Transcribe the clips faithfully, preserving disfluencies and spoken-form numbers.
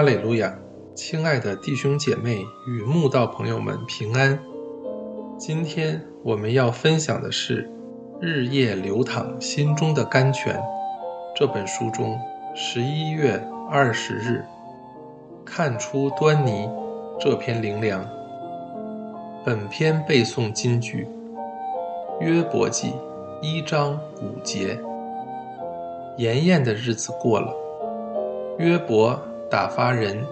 哈利路亚！亲爱的弟兄姐妹与慕道朋友们平安。今天我们要分享的是《日夜流淌心中的甘泉》这本书中十一月二十日看出端倪这篇灵粮。本篇背诵金句：约伯记一章五节。筵宴的日子过了，约伯打发人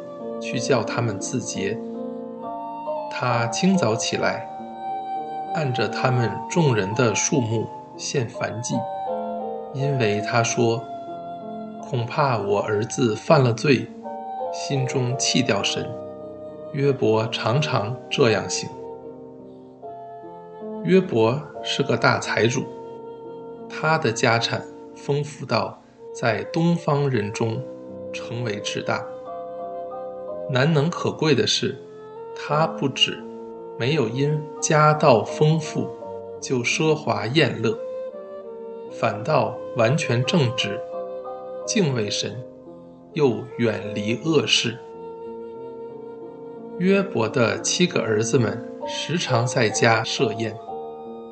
去叫他们自洁。他清早起来，按着他们众人的数目献燔祭，因为他说：恐怕我儿子犯了罪，心中弃掉神。约伯常常这样行。约伯是个大财主，他的家产丰富到在东方人中成为至大。难能可贵的是，他不止没有因家道丰富就奢华宴乐，反倒完全正直，敬畏神，又远离恶事。约伯的七个儿子们时常在家设宴，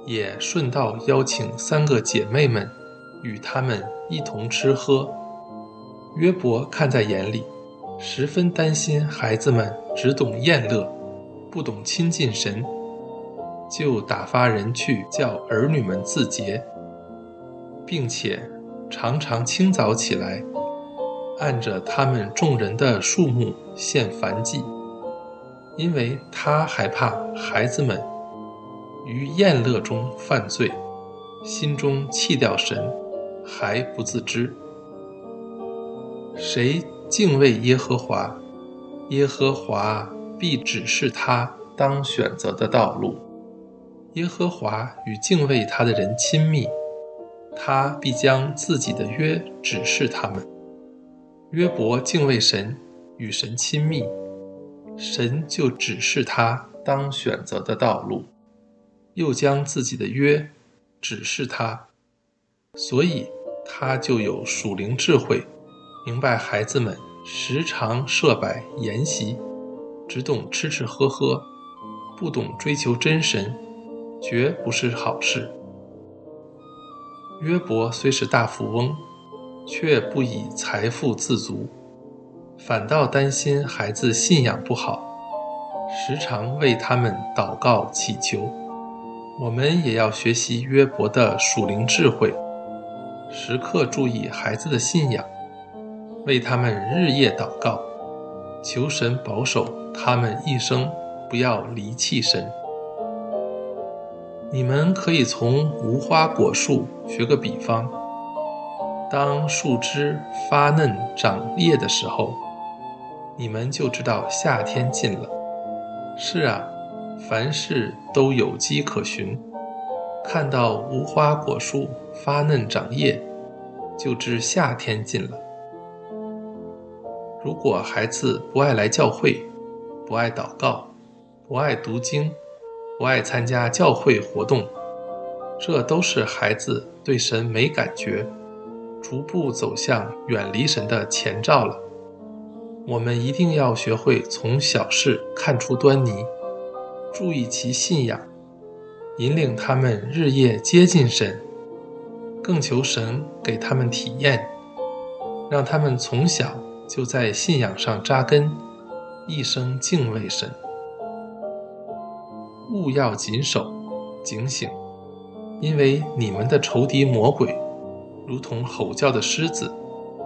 也顺道邀请三个姐妹们与他们一同吃喝。约伯看在眼里，十分担心孩子们只懂宴乐，不懂亲近神，就打发人去叫儿女们自洁，并且常常清早起来，按着他们众人的数目献燔祭，因为他害怕孩子们于宴乐中犯罪，心中弃掉神，还不自知。谁敬畏耶和华，耶和华必指示他当选择的道路。耶和华与敬畏他的人亲密，他必将自己的约指示他们。约伯敬畏神，与神亲密，神就指示他当选择的道路，又将自己的约指示他，所以他就有属灵智慧，明白孩子们时常设摆筵席，只懂吃吃喝喝，不懂追求真神，绝不是好事。约伯虽是大富翁，却不以财富自足，反倒担心孩子信仰不好，时常为他们祷告祈求。我们也要学习约伯的属灵智慧，时刻注意孩子的信仰，为他们日夜祷告，求神保守他们一生不要离弃神。你们可以从无花果树学个比方，当树枝发嫩长叶的时候，你们就知道夏天近了。是啊，凡事都有迹可循，看到无花果树发嫩长叶，就知夏天近了。如果孩子不爱来教会，不爱祷告，不爱读经，不爱参加教会活动，这都是孩子对神没感觉，逐步走向远离神的前兆了。我们一定要学会从小事看出端倪，注意其信仰，引领他们日夜接近神，更求神给他们体验，让他们从小就在信仰上扎根，一生敬畏神。务要谨守警醒，因为你们的仇敌魔鬼如同吼叫的狮子，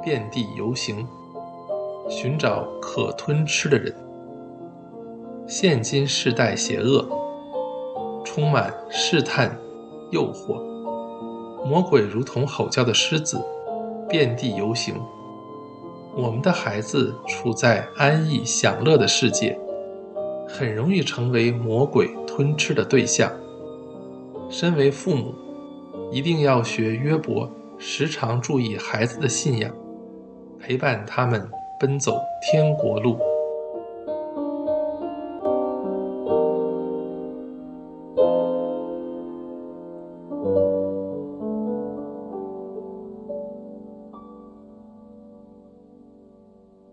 遍地游行，寻找可吞吃的人。现今世代邪恶，充满试探诱惑，魔鬼如同吼叫的狮子，遍地游行。我们的孩子处在安逸享乐的世界，很容易成为魔鬼吞吃的对象。身为父母，一定要学约伯，时常注意孩子的信仰，陪伴他们奔走天国路。